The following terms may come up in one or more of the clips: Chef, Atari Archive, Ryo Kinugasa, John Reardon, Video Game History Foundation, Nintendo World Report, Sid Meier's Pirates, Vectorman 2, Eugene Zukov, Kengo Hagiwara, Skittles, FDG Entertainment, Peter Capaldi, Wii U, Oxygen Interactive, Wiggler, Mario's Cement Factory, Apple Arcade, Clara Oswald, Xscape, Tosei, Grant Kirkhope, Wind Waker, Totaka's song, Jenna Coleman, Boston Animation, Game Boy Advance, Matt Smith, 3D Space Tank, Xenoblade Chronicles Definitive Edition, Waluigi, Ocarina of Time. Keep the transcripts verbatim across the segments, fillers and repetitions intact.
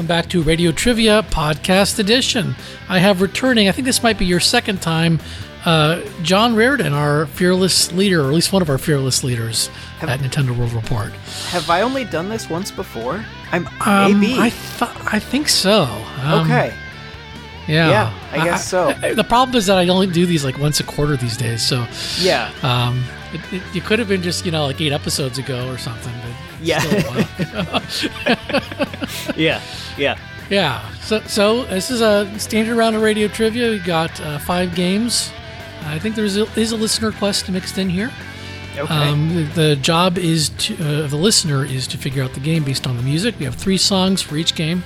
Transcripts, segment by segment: welcome back to Radio Trivia Podcast Edition. I have returning, I think this might be your second time, uh, John Reardon, our fearless leader, or at least one of our fearless leaders have, at Nintendo World Report. Have I only done this once before? I'm um, maybe. I th- I think so. Um, okay. Yeah. Yeah, I guess so. I, I, the problem is that I only do these like once a quarter these days, so yeah. Um, it, it, it could have been just, you know, like eight episodes ago or something. But yeah. Still a yeah. Yeah. Yeah. So, so this is a standard round of radio trivia. We got uh, five games. I think there is a, is a listener question mixed in here. Okay. Um, the job is to, uh, the listener is to figure out the game based on the music. We have three songs for each game.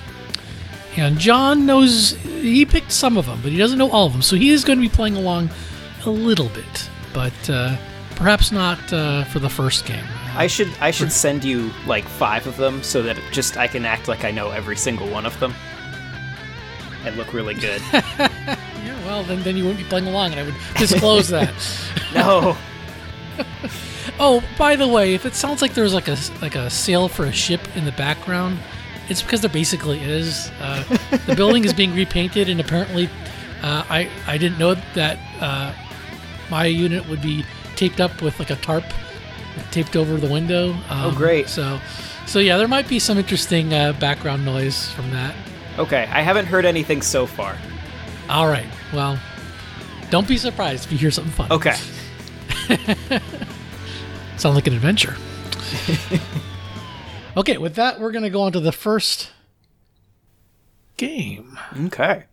And John knows, he picked some of them, but he doesn't know all of them. So he is going to be playing along a little bit, but uh, perhaps not uh, for the first game. Uh, I should I should for, send you like five of them so that it just I can act like I know every single one of them and look really good. Yeah, well, then, then you wouldn't be playing along, and I would disclose that. No. Oh, by the way, if it sounds like there's like a, like a sail for a ship in the background, it's because there basically is. Uh, the building is being repainted, and apparently uh, I, I didn't know that uh, my unit would be taped up with like a tarp taped over the window. Um, oh, great. So, so yeah, there might be some interesting uh, background noise from that. Okay, I haven't heard anything so far. All right, well, don't be surprised if you hear something fun. Okay. Sounds like an adventure. Okay, with that, we're going to go on to the first game. Okay.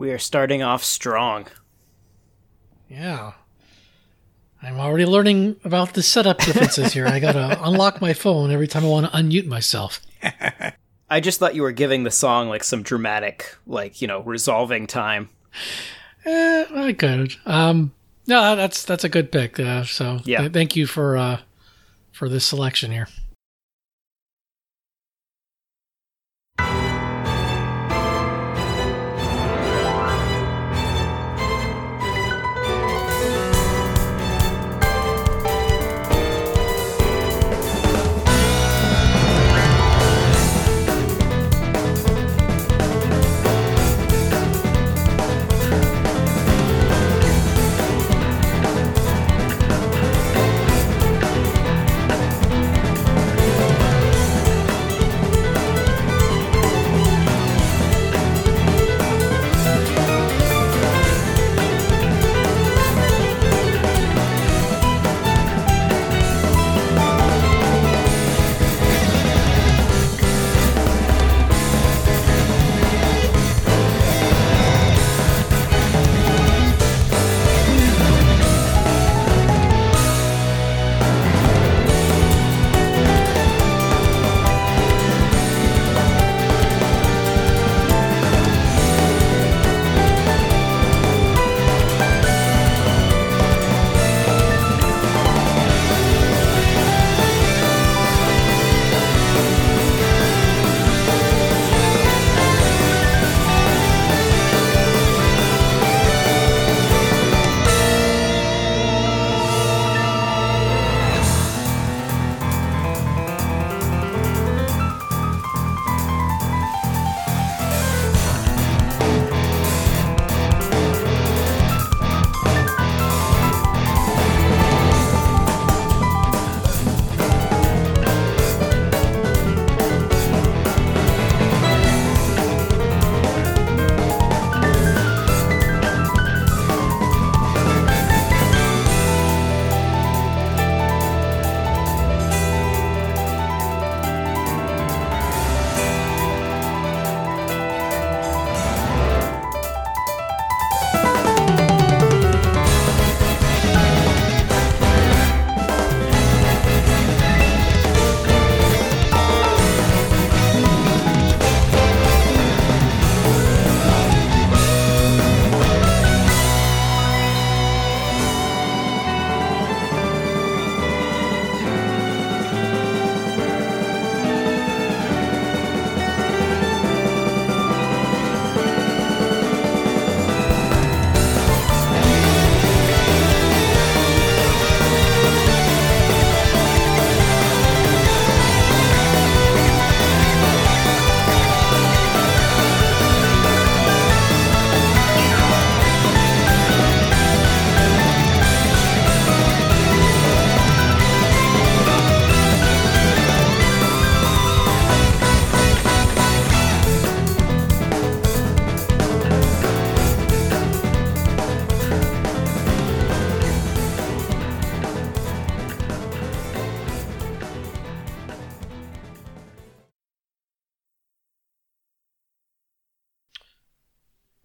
We are starting off strong. Yeah. I'm already learning about the setup differences here. I gotta unlock my phone every time I want to unmute myself. I just thought you were giving the song like some dramatic, like, you know, resolving time. Eh, I could. Um, no, that's that's a good pick. Uh, so yeah. th- thank you for uh, for this selection here.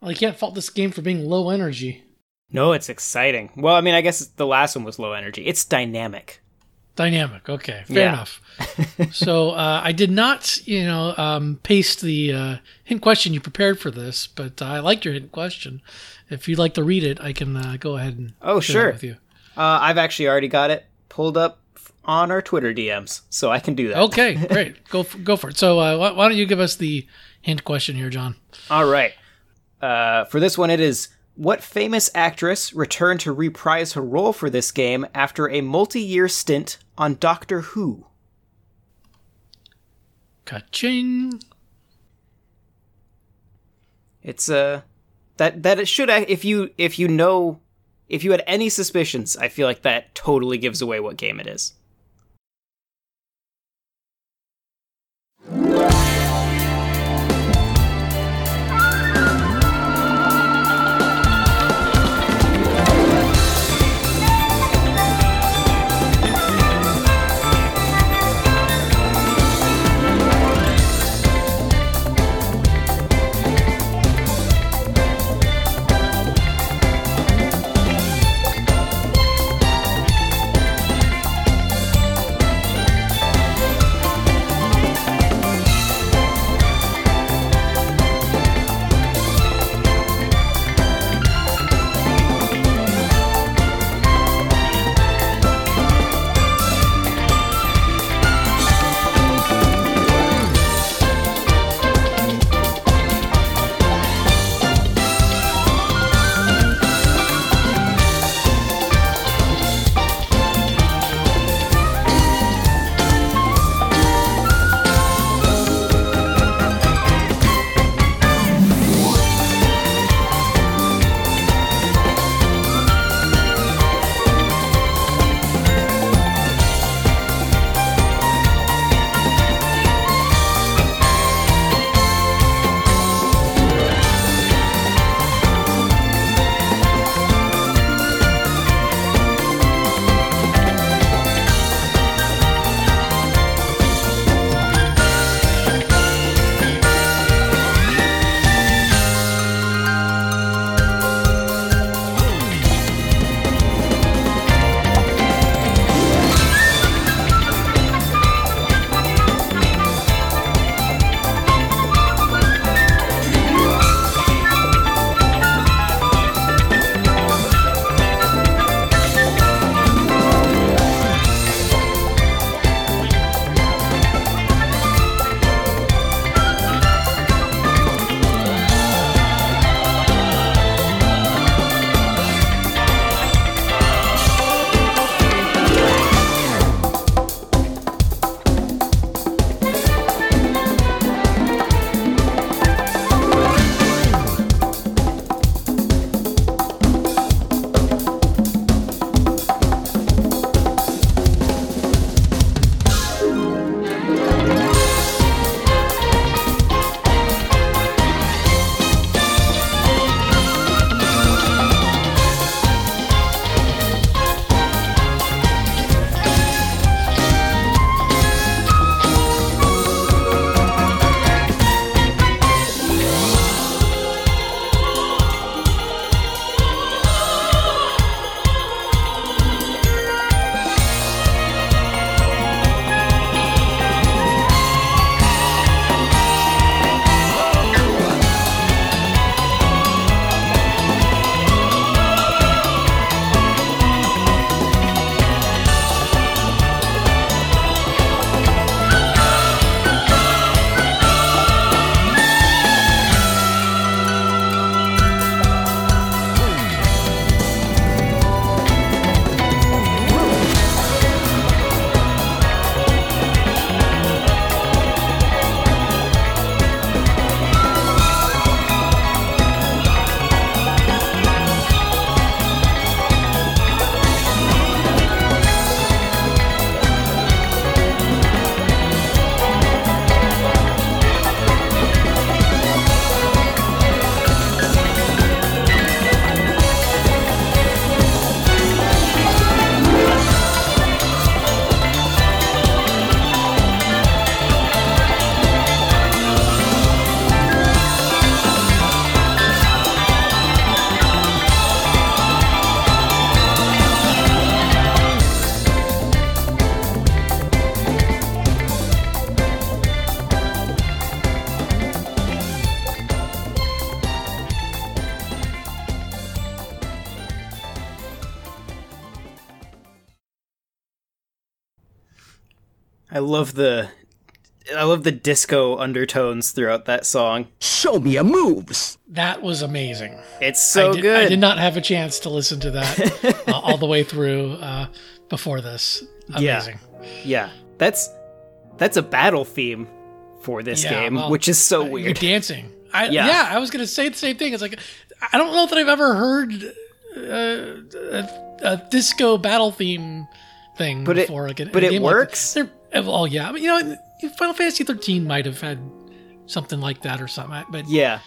I can't fault this game for being low energy. No, it's exciting. Well, I mean, I guess the last one was low energy. It's dynamic. Dynamic. Okay, fair yeah. enough. So uh, I did not, you know, um, paste the uh, hint question you prepared for this, but uh, I liked your hint question. If you'd like to read it, I can uh, go ahead and oh share it with you. Uh, I've actually already got it pulled up on our Twitter D Ms, so I can do that. Okay, great. Go for, go for it. So uh, why don't you give us the hint question here, John? All right. Uh, for this one, it is, what famous actress returned to reprise her role for this game after a multi-year stint on Doctor Who? Ka-ching! It's, uh, that, that it should, if you, if you know, if you had any suspicions, I feel like that totally gives away what game it is. I love the I love the disco undertones throughout that song. Show me your moves. That was amazing. It's so I did, good. I did not have a chance to listen to that uh, all the way through uh, before this. Amazing. Yeah. yeah. That's that's a battle theme for this yeah, game, well, which is so weird. You're dancing. I, yeah. yeah, I was going to say the same thing. It's like, I don't know that I've ever heard uh, a, a disco battle theme thing but before. It, like a, but a game it works. Like oh, yeah. But, you know, Final Fantasy thirteen might have had something like that or something. But yeah.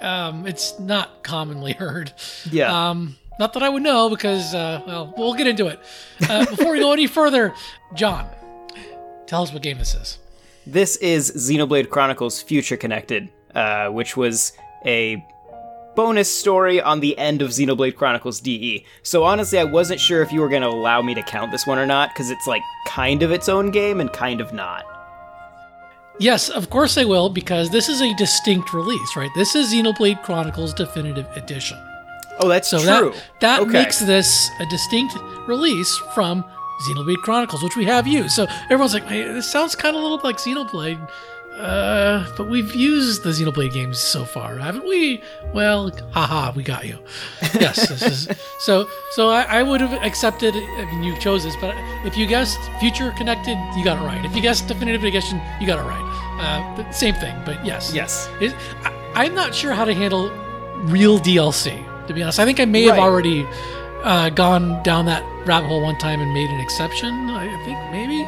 Um, it's not commonly heard. Yeah. Um, not that I would know because, uh, well, we'll get into it. Uh, before we go any further, John, tell us what game this is. This is Xenoblade Chronicles Future Connected, uh, which was a bonus story on the end of Xenoblade Chronicles D E. So honestly, I wasn't sure if you were going to allow me to count this one or not, because it's like kind of its own game and kind of not. Yes, of course I will, because this is a distinct release, right? This is Xenoblade Chronicles Definitive Edition. Oh, that's so true. That, that okay. makes this a distinct release from Xenoblade Chronicles, which we have used. So everyone's like, hey, this sounds kind of a little like Xenoblade, uh, but we've used the Xenoblade games so far, haven't we? Well, haha, we got you. Yes, this is so. So I, I would have accepted. I mean, you chose this, but if you guessed Future Connected, you got it right. If you guessed Definitive Edition, you got it right. Uh, same thing, but yes, yes. It, I, I'm not sure how to handle real D L C. To be honest, I think I may right. have already. Uh, gone down that rabbit hole one time and made an exception, I think, maybe?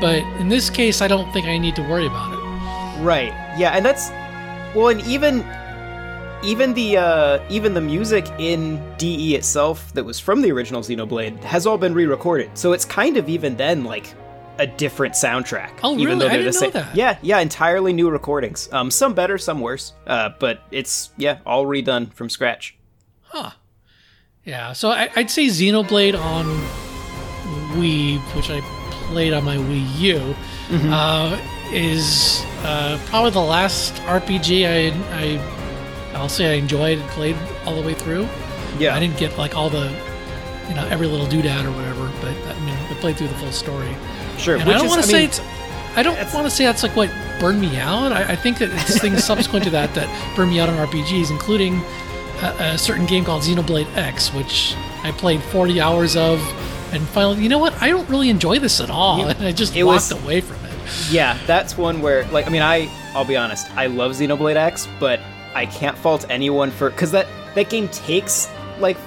But in this case, I don't think I need to worry about it. Right. Yeah, and that's... Well, and even... Even the uh, even the music in D E itself that was from the original Xenoblade has all been re-recorded, so it's kind of even then, like, a different soundtrack. Oh, even really? Though I didn't the know that. Yeah, yeah, entirely new recordings. Um, some better, some worse, uh, but it's, yeah, all redone from scratch. Huh. Yeah, so I, I'd say Xenoblade on Wii, which I played on my Wii U, mm-hmm. uh, is uh, probably the last R P G I, I, I'll say I enjoyed and played all the way through. Yeah, I didn't get like all the, you know, every little doodad or whatever, but I mean, I played through the full story. Sure, and which I don't want to say mean, it's. I don't want to say that's like what burned me out. I, I think that it's things subsequent to that that burned me out on R P Gs, including. A, a certain game called Xenoblade X, which I played forty hours of, and finally, you know what? I don't really enjoy this at all, yeah, and I just walked was, away from it. Yeah, that's one where, like, I mean, I, I'll be honest, I love Xenoblade X, but I can't fault anyone for, because that, that game takes, like,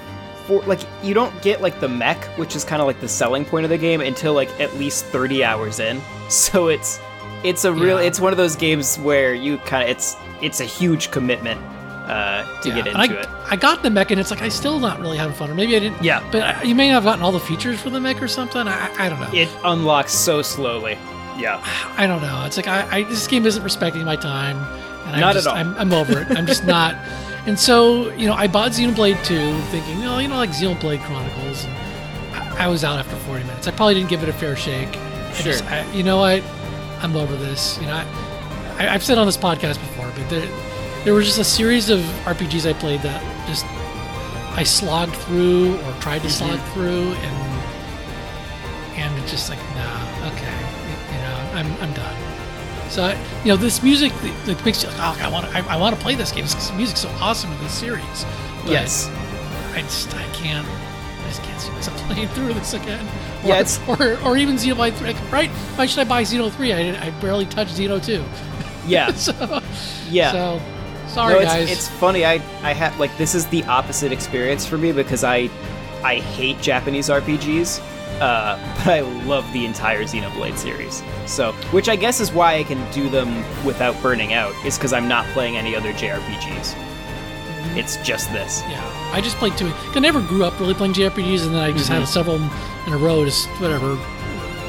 for, like, you don't get, like, the mech, which is kind of like the selling point of the game, until, like, at least thirty hours in, so it's, it's a real, yeah. it's one of those games where you kind of, it's, it's a huge commitment. Uh, to yeah, get into I, it. I got the mech and it's like, I still not really having fun, or maybe I didn't. Yeah. But I, you may have gotten all the features for the mech or something. I, I don't know. It unlocks so slowly. Yeah. I don't know. It's like, I, I this game isn't respecting my time. And not I'm just, at all. I'm, I'm over it. I'm just not. And so, you know, I bought Xenoblade two thinking, oh, you know, like Xenoblade Chronicles. And I, I was out after forty minutes. I probably didn't give it a fair shake. Sure. I just, I, you know what? I'm over this. You know, I, I, I've said on this podcast before, but there... There was just a series of R P Gs I played that just I slogged through or tried to mm-hmm. slog through, and and it's just like nah, okay, you, you know, I'm I'm done. So I, you know, this music like makes you like, oh, I want I, I want to play this game. This music's so awesome in this series. But yes, I just I can't I just can't see myself playing through this again. Or, yeah, it's... or or even Xenoblade three. Like, right? Why should I buy Xeno three? I I barely touched Xeno two. Yeah. so, yeah. So. Sorry, no, it's, guys. It's funny. I I had like this is the opposite experience for me because I I hate Japanese R P Gs, uh, but I love the entire Xenoblade series. So, which I guess is why I can do them without burning out is because I'm not playing any other J R P Gs. It's just this. Yeah, I just played two. I never grew up really playing J R P Gs, and then I just mm-hmm. had several in a row, just whatever,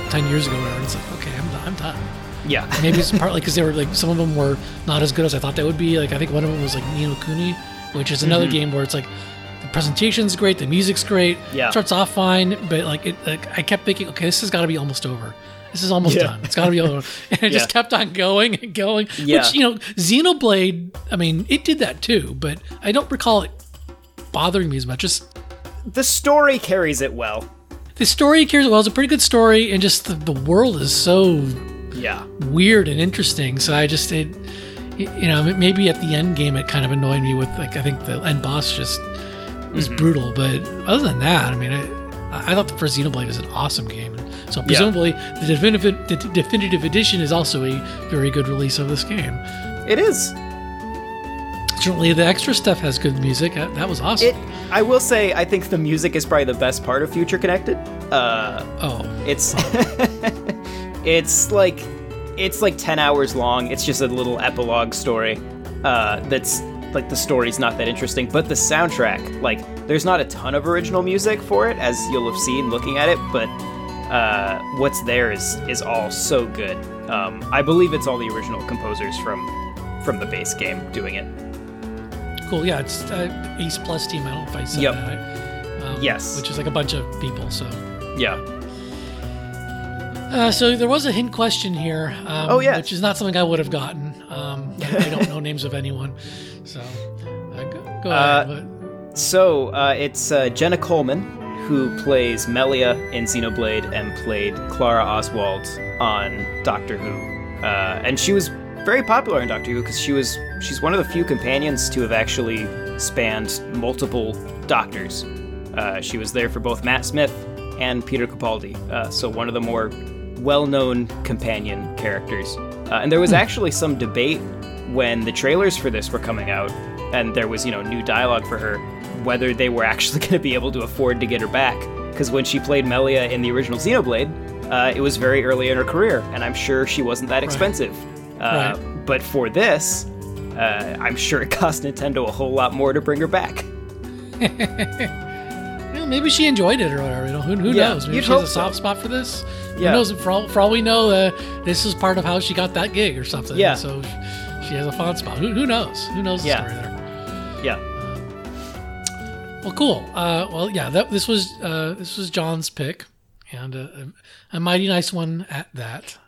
ten years ago. Whatever. It's like okay, I'm I'm done. Yeah. Maybe it's partly because they were like some of them were not as good as I thought they would be. Like I think one of them was like Ni no Kuni, which is another mm-hmm. game where it's like the presentation's great, the music's great, yeah. It starts off fine, but like, it, like I kept thinking, okay, this has got to be almost over. This is almost yeah. done. It's got to be over. And it yeah. just kept on going and going. Yeah. Which you know, Xenoblade. I mean, it did that too, but I don't recall it bothering me as much. Just the story carries it well. the story carries well. It's a pretty good story, and just the, the world is so yeah weird and interesting. So I just it, you know, maybe at the end game it kind of annoyed me with like I think the end boss just was mm-hmm. brutal. But other than that, I mean, I I thought the first Xenoblade was an awesome game. So presumably yeah. the, definitive, the definitive edition is also a very good release of this game. It is. Certainly the extra stuff has good music. That was awesome. It, I will say, I think the music is probably the best part of Future Connected. Uh, oh. It's it's like it's like ten hours long. It's just a little epilogue story. Uh, that's like the story's not that interesting, but the soundtrack, like there's not a ton of original music for it, as you'll have seen looking at it, but Uh, what's there is is all so good. Um, I believe it's all the original composers from from the base game doing it. Cool, yeah, it's uh, East Plus team. I don't know if I said yep. that. Um, yes, which is like a bunch of people. So yeah. Uh, so there was a hint question here. Um, oh yeah, which is not something I would have gotten. Um, I don't know names of anyone. So uh, go, go uh, ahead. So uh, it's uh, Jenna Coleman, who plays Melia in Xenoblade and played Clara Oswald on Doctor Who. Uh, and she was very popular in Doctor Who because she was she's one of the few companions to have actually spanned multiple Doctors. Uh, she was there for both Matt Smith and Peter Capaldi, uh, so one of the more well-known companion characters. Uh, and there was actually some debate when the trailers for this were coming out, and there was, you know, new dialogue for her, whether they were actually going to be able to afford to get her back. Because when she played Melia in the original Xenoblade, uh, it was very early in her career, and I'm sure she wasn't that expensive. Right. Uh, right. But for this, uh, I'm sure it cost Nintendo a whole lot more to bring her back. Well, maybe she enjoyed it or whatever. Who, who yeah, knows? Maybe she has a soft so. spot for this. Yeah. Who knows? For all, for all we know, uh, this is part of how she got that gig or something. Yeah. So she has a fond spot. Who, who knows? Who knows the yeah. story there? Yeah. Well, cool. Uh, well, yeah. That, this was uh, this was John's pick, and uh, a mighty nice one at that,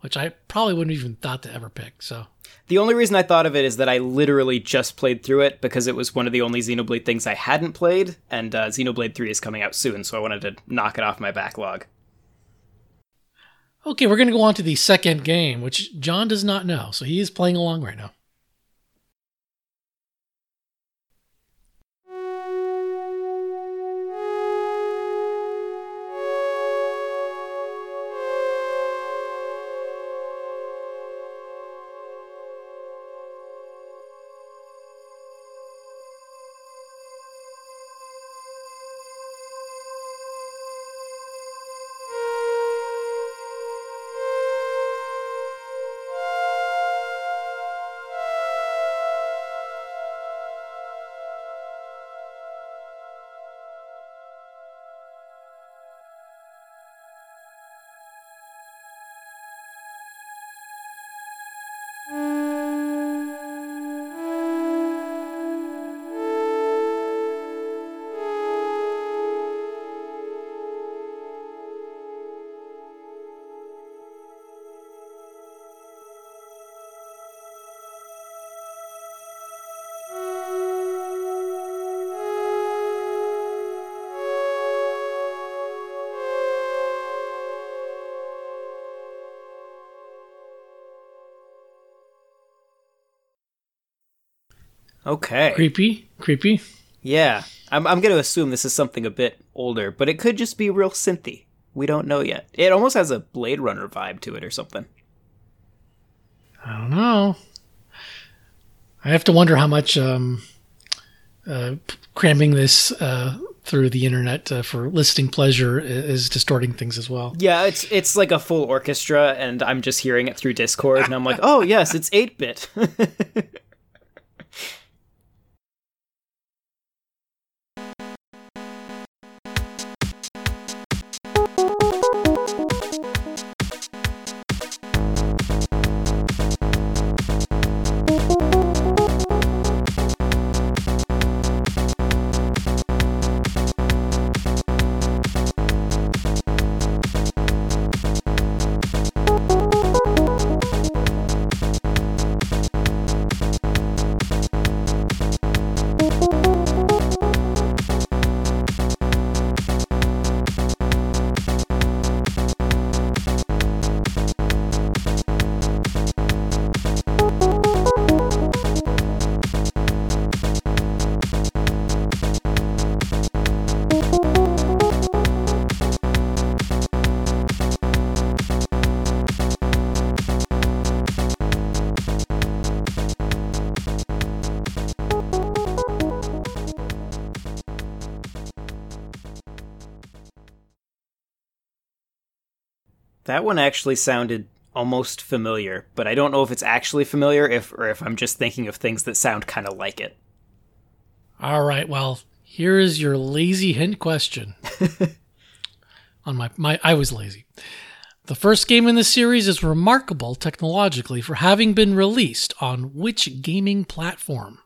which I probably wouldn't even thought to ever pick. So the only reason I thought of it is that I literally just played through it because it was one of the only Xenoblade things I hadn't played, and uh, Xenoblade three is coming out soon, so I wanted to knock it off my backlog. Okay, we're going to go on to the second game, which John does not know, so he is playing along right now. Okay. Creepy, creepy. Yeah, I'm I'm going to assume this is something a bit older, but it could just be real synthy. We don't know yet. It almost has a Blade Runner vibe to it or something. I don't know. I have to wonder how much um, uh, cramming this uh, through the internet uh, for listening pleasure is distorting things as well. Yeah, it's it's like a full orchestra, and I'm just hearing it through Discord, and I'm like, oh yes, it's eight bit. That one actually sounded almost familiar, but I don't know if it's actually familiar if or if I'm just thinking of things that sound kind of like it. All right, well, here is your lazy hint question. On my, my, I was lazy. The first game in the series is remarkable technologically for having been released on which gaming platform?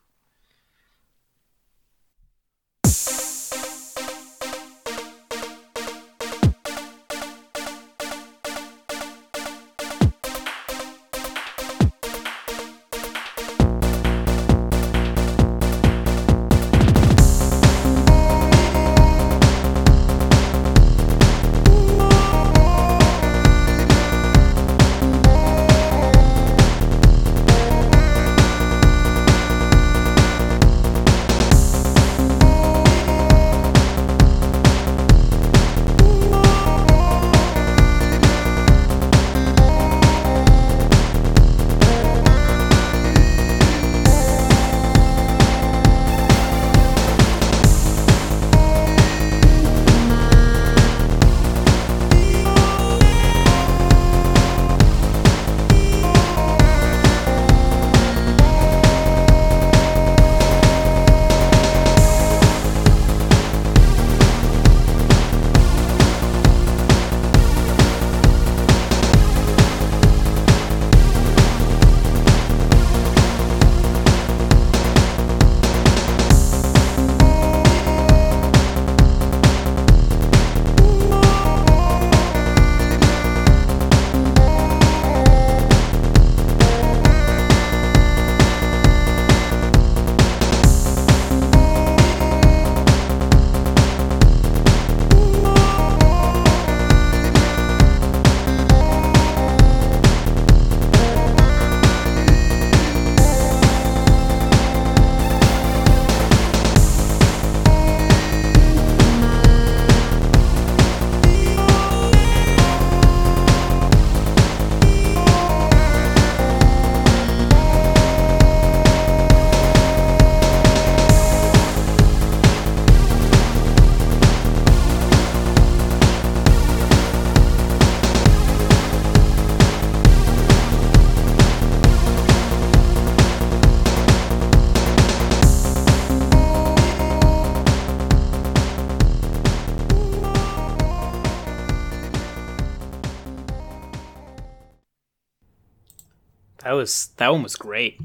Was, that one was great.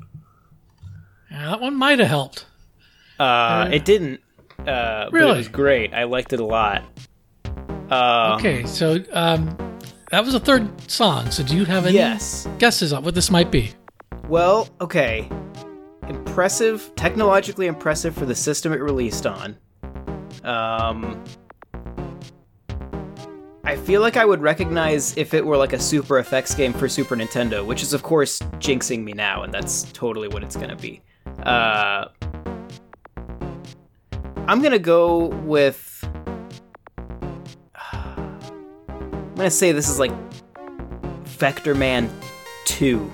Yeah, that one might have helped. Uh, uh, it didn't. Uh, really? But it was great. I liked it a lot. Um, okay, so um, that was the third song. So do you have any yes. guesses on what this might be? Well, okay. Impressive, technologically impressive for the system it released on. Um, I feel like I would recognize if it were like a Super F X game for Super Nintendo, which is of course jinxing me now, and that's totally what it's gonna be. Uh, I'm gonna go with... Uh, I'm gonna say this is like Vectorman two.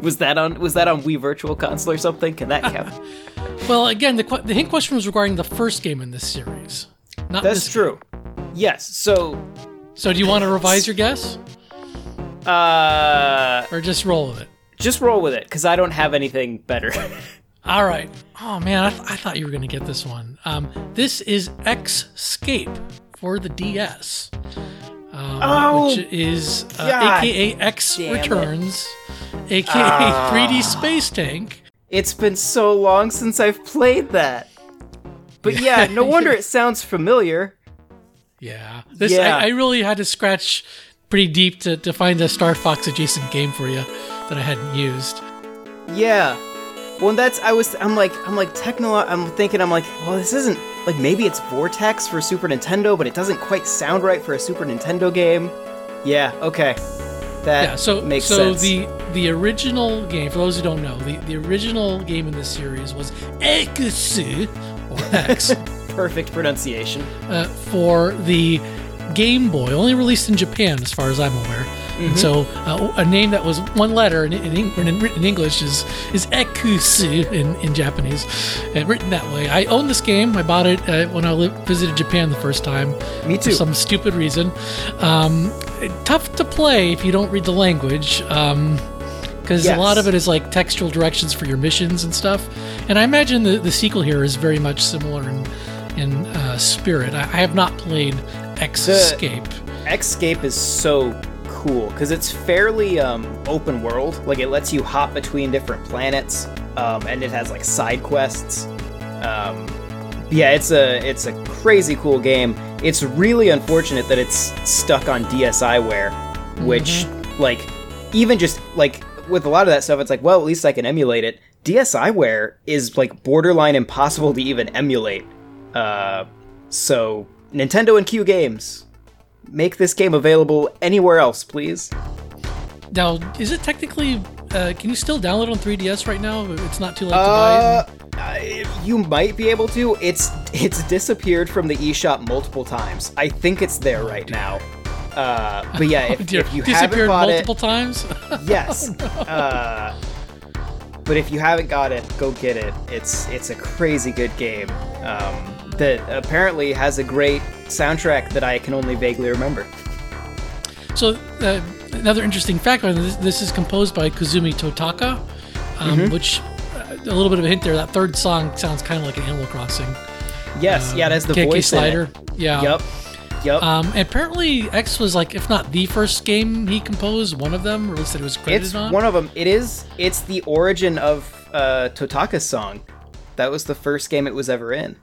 was that on Was that on Wii Virtual Console or something? Can that count? Well, again, the, qu- the hint question was regarding the first game in this series. Not that's this true. Game. Yes, so... So do you want to revise your guess? Uh... Or just roll with it? Just roll with it, because I don't have anything better. All right. Oh, man, I, th- I thought you were going to get this one. Um, this is Xscape for the D S, um, oh, which is uh, a k a. X Returns, it. a k a. Uh, three D Space Tank. It's been so long since I've played that. But yeah, no wonder it sounds familiar. Yeah, this yeah. I, I really had to scratch pretty deep to, to find a Star Fox adjacent game for you that I hadn't used. Yeah, well, that's I was I'm like I'm like techno. I'm thinking I'm like, well, this isn't like maybe it's Vortex for Super Nintendo, but it doesn't quite sound right for a Super Nintendo game. Yeah, okay, that yeah, so, makes so sense. So the the original game, for those who don't know, the, the original game in this series was X or X. Perfect pronunciation. Uh, for the Game Boy, only released in Japan as far as I'm aware. Mm-hmm. So uh, a name that was one letter in, in, in, written in English is is Ekusu in, in Japanese, and written that way. I own this game. I bought it uh, when I li- visited Japan the first time. Me too. For some stupid reason. Um, tough to play if you don't read the language. Um, Because yes. a lot of it is like textual directions for your missions and stuff. And I imagine the, the sequel here is very much similar in, in uh, spirit. I, I have not played Xscape. Xscape is so cool because it's fairly um, open world. Like it lets you hop between different planets, um, and it has like side quests. Um, yeah, it's a it's a crazy cool game. It's really unfortunate that it's stuck on D S iWare, which mm-hmm. like even just like. With a lot of that stuff, it's like, well, at least I can emulate it. D S iWare is like borderline impossible to even emulate. Uh, so Nintendo and Q Games, make this game available anywhere else, please. Now, is it technically? Uh, can you still download on three D S right now? It's not too late uh, to buy it. Uh, you might be able to. It's it's disappeared from the eShop multiple times. I think it's there right now. Uh, but yeah, if, oh if you haven't bought multiple it, times? Yes. Oh, no. uh, but if you haven't got it, go get it. It's it's a crazy good game um, that apparently has a great soundtrack that I can only vaguely remember. So uh, another interesting fact: this, this is composed by Kazumi Totaka, um, mm-hmm. which uh, a little bit of a hint there. That third song sounds kind of like an Animal Crossing. Yes, um, yeah, that's the K-K voice Slider. In it. Yeah. Yep. Yep. Um, and apparently X was like, if not the first game he composed, one of them, or at least that it was credited it's on. It's one of them. It is. It's the origin of uh, Totaka's song. That was the first game it was ever in.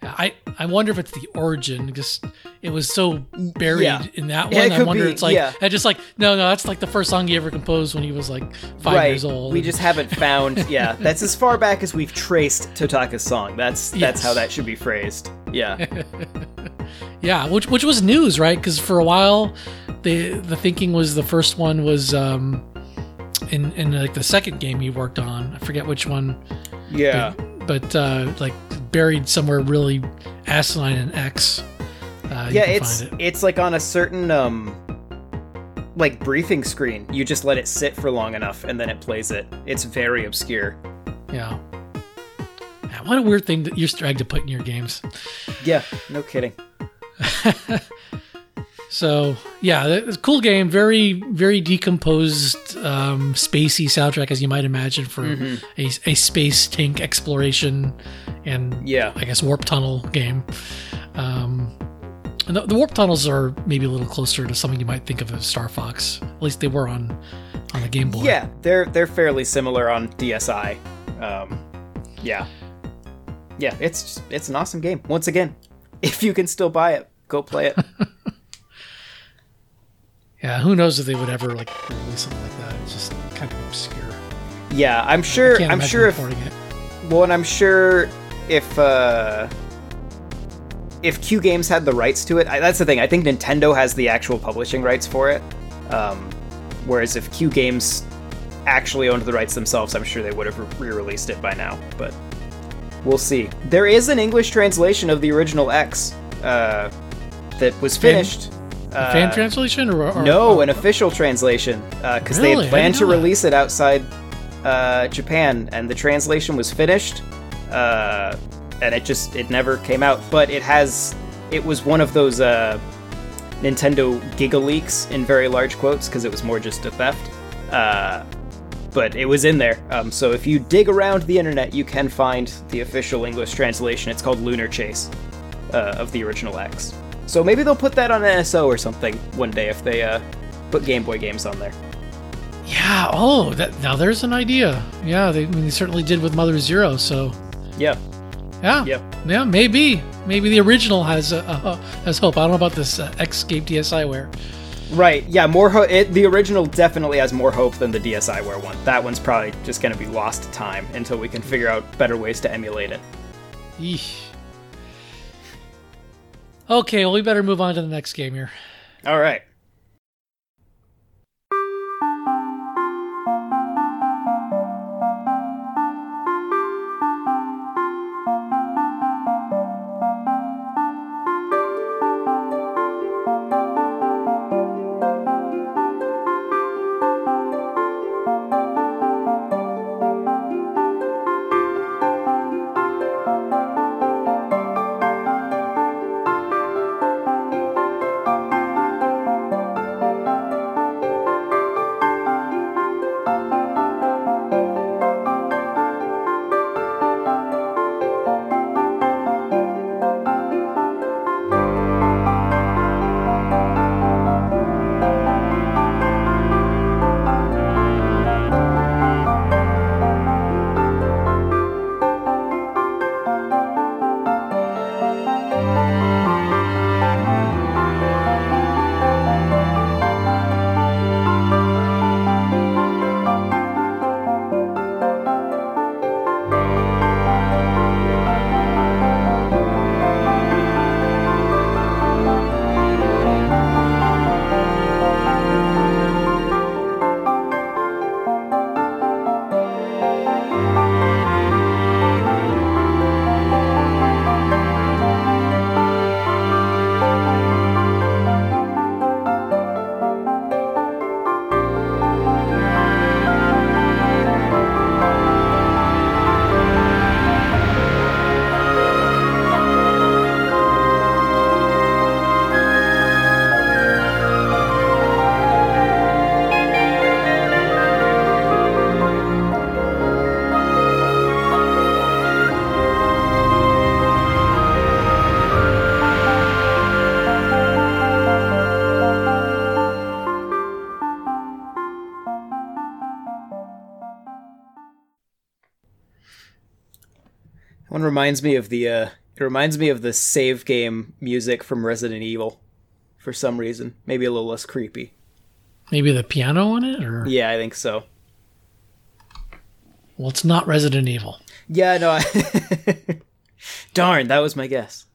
I, I wonder if it's the origin because it was so buried yeah. in that one. I wonder be, it's like yeah. I just like no no that's like the first song he ever composed when he was like five right. years old. We just haven't found yeah that's as far back as we've traced Totaka's song. That's yes. that's how that should be phrased. Yeah. Yeah, which which was news, right? Because for a while, the the thinking was the first one was um, in in like the second game he worked on. I forget which one. Yeah, but, but uh, like buried somewhere really asinine in X. Uh, yeah, it's it. it's like on a certain um, like briefing screen. You just let it sit for long enough, and then it plays it. It's very obscure. Yeah. Man, what a weird thing that you're dragged to put in your games. Yeah, no kidding. So yeah, it's a cool game, very very decomposed, um, spacey soundtrack as you might imagine for mm-hmm. a, a space tank exploration and yeah, I guess warp tunnel game. Um, and the, the warp tunnels are maybe a little closer to something you might think of as Star Fox. At least they were on on the Game Boy. Yeah, they're they're fairly similar on D S i. Um, yeah, yeah, it's it's an awesome game once again. If you can still buy it, go play it. Yeah, who knows if they would ever like release something like that. It's just kind of obscure. Yeah, I'm sure. I can't I'm sure if. It. Well, and I'm sure if uh, if Q Games had the rights to it, I, that's the thing. I think Nintendo has the actual publishing rights for it. Um, whereas if Q Games actually owned the rights themselves, I'm sure they would have re-released it by now. But. We'll see. There is an English translation of the original X uh, that was finished. Fan, uh, fan translation? Or, or No, or, an official translation. Because uh, really? They had planned to that. release it outside uh, Japan, and the translation was finished, uh, and it just it never came out. But it has it was one of those uh, Nintendo giga-leaks in very large quotes, because it was more just a theft. Uh, But it was in there, um, so if you dig around the internet, you can find the official English translation. It's called Lunar Chase uh, of the original X. So maybe they'll put that on N S O or something one day if they uh, put Game Boy games on there. Yeah. Oh, that, now there's an idea. Yeah, they, I mean, they certainly did with Mother Zero. So. Yeah. Yeah. Yeah. Yeah. Maybe. Maybe the original has uh, uh, has hope. I don't know about this uh, Xscape D S iWare. Right, yeah, more. Ho- it, the original definitely has more hope than the D S iWare one. That one's probably just going to be lost to time until we can figure out better ways to emulate it. Eesh. Okay, well, we better move on to the next game here. All right. One reminds me of the, uh, it reminds me of the save game music from Resident Evil for some reason. Maybe a little less creepy. Maybe the piano on it? Or yeah, I think so. Well, it's not Resident Evil. Yeah, no. I... Darn, that was my guess.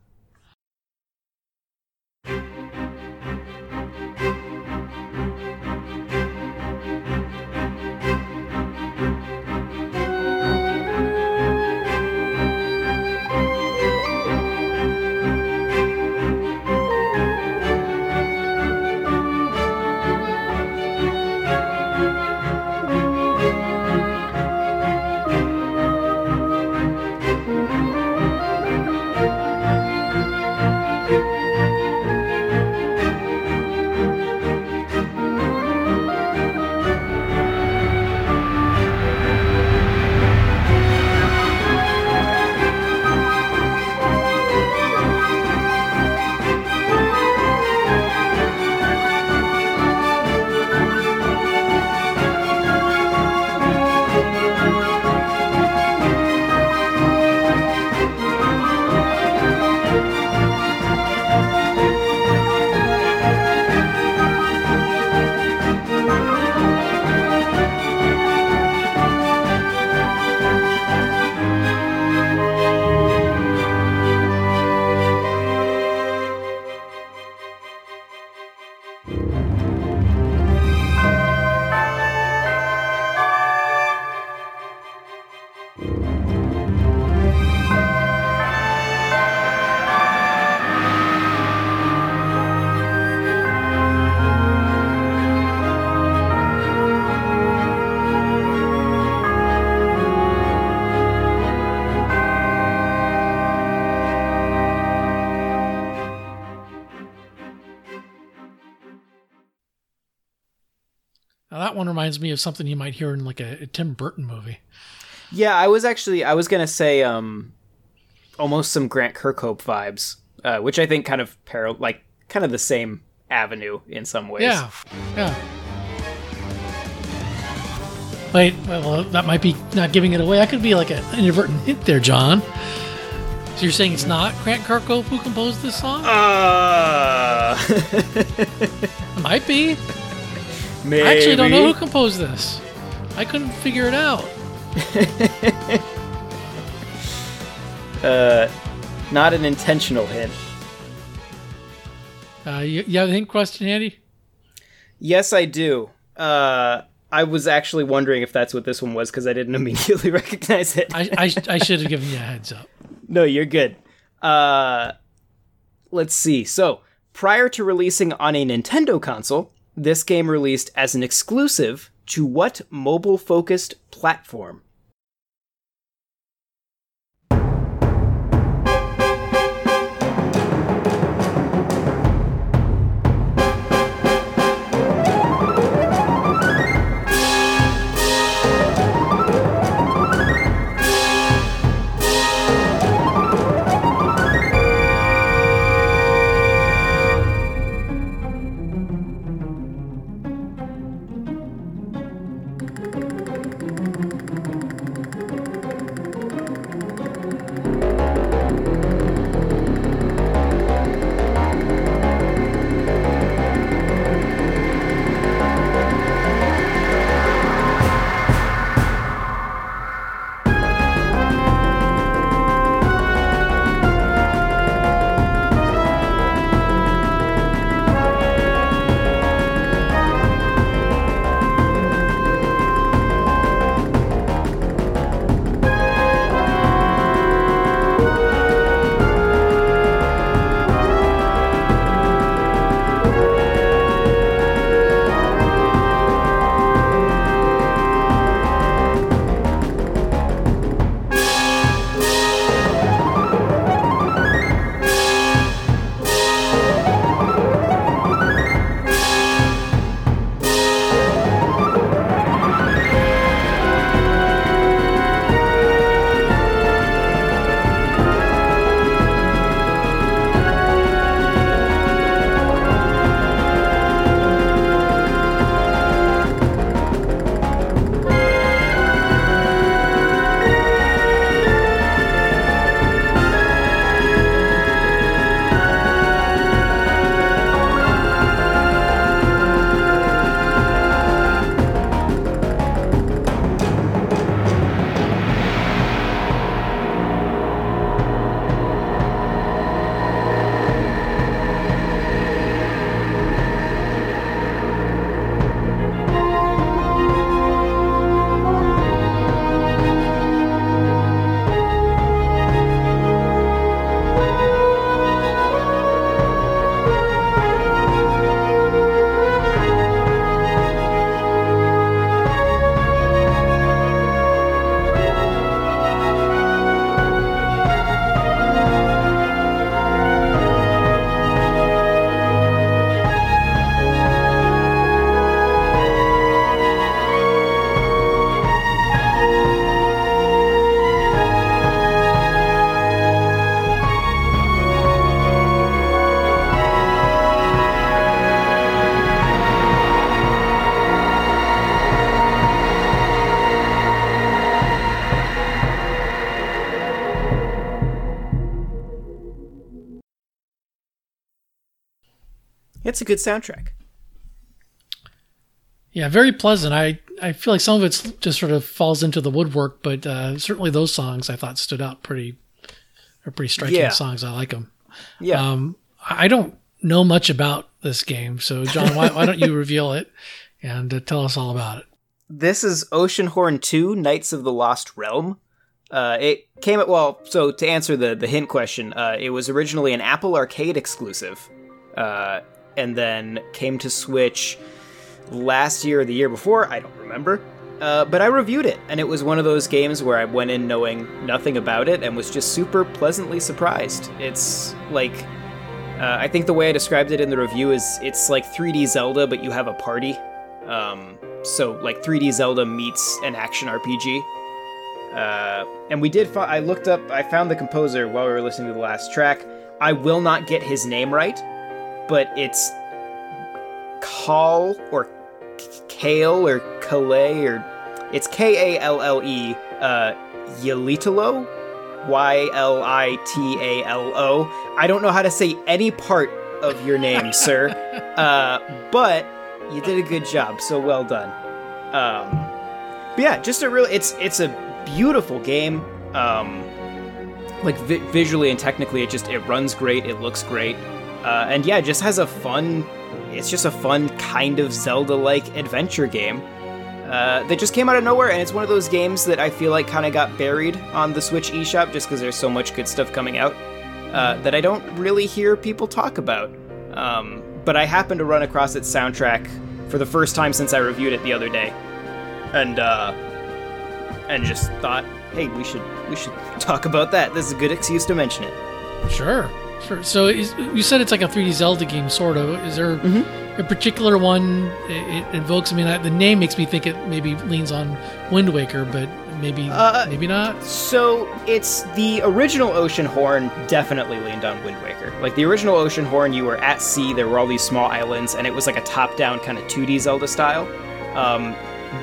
One reminds me of something you might hear in like a, a Tim Burton movie. Yeah, I was actually I was gonna say um, almost some Grant Kirkhope vibes, uh, which I think kind of parallel, like kind of the same avenue in some ways. Yeah, yeah. Wait, well, that might be not giving it away. That could be like an inadvertent hint there, John. So you're saying it's not Grant Kirkhope who composed this song? Uh it might be. Maybe. I actually don't know who composed this. I couldn't figure it out. uh, not an intentional hint. Uh, you, you have a hint question, Andy? Yes, I do. Uh, I was actually wondering if that's what this one was because I didn't immediately recognize it. I, I, I should have given you a heads up. No, you're good. Uh, let's see. So, prior to releasing on a Nintendo console, this game released as an exclusive to what mobile-focused platform? That's a good soundtrack. Yeah, very pleasant. I, I feel like some of it just sort of falls into the woodwork, but uh, certainly those songs I thought stood out pretty, are pretty striking yeah. songs. I like them. Yeah. Um, I don't know much about this game, so John, why, why don't you reveal it and uh, tell us all about it? This is Oceanhorn two: Knights of the Lost Realm. Uh, it came at, well, so to answer the, the hint question, uh, it was originally an Apple Arcade exclusive, uh, and then came to Switch last year or the year before, I don't remember, uh, but I reviewed it, and it was one of those games where I went in knowing nothing about it and was just super pleasantly surprised. It's like, uh, I think the way I described it in the review is it's like three D Zelda, but you have a party. Um, so like three D Zelda meets an action R P G. Uh, and we did, fi- I looked up, I found the composer while we were listening to the last track. I will not get his name right, but it's Kal or Kale or Kale or, it's K A L L E, uh, Yalitalo, Y L I T A L O. I don't know how to say any part of your name, sir, uh, but you did a good job, so well done. Um, but yeah, just a real, it's, it's a beautiful game, um, like vi- visually and technically, it just it runs great, it looks great, uh, and yeah, it just has a fun. It's just a fun kind of Zelda-like adventure game uh, that just came out of nowhere, and it's one of those games that I feel like kind of got buried on the Switch eShop just because there's so much good stuff coming out uh, that I don't really hear people talk about. Um, but I happened to run across its soundtrack for the first time since I reviewed it the other day, and. Uh, And just thought, hey, we should we should talk about that. This is a good excuse to mention it. Sure, sure. So is, you said it's like a three D Zelda game, sort of. Is there mm-hmm. a particular one it, it invokes? I mean, I, the name makes me think it maybe leans on Wind Waker, but maybe uh, maybe not. So it's the original Oceanhorn definitely leaned on Wind Waker. Like the original Oceanhorn, you were at sea. There were all these small islands, and it was like a top-down kind of two D Zelda style. Um,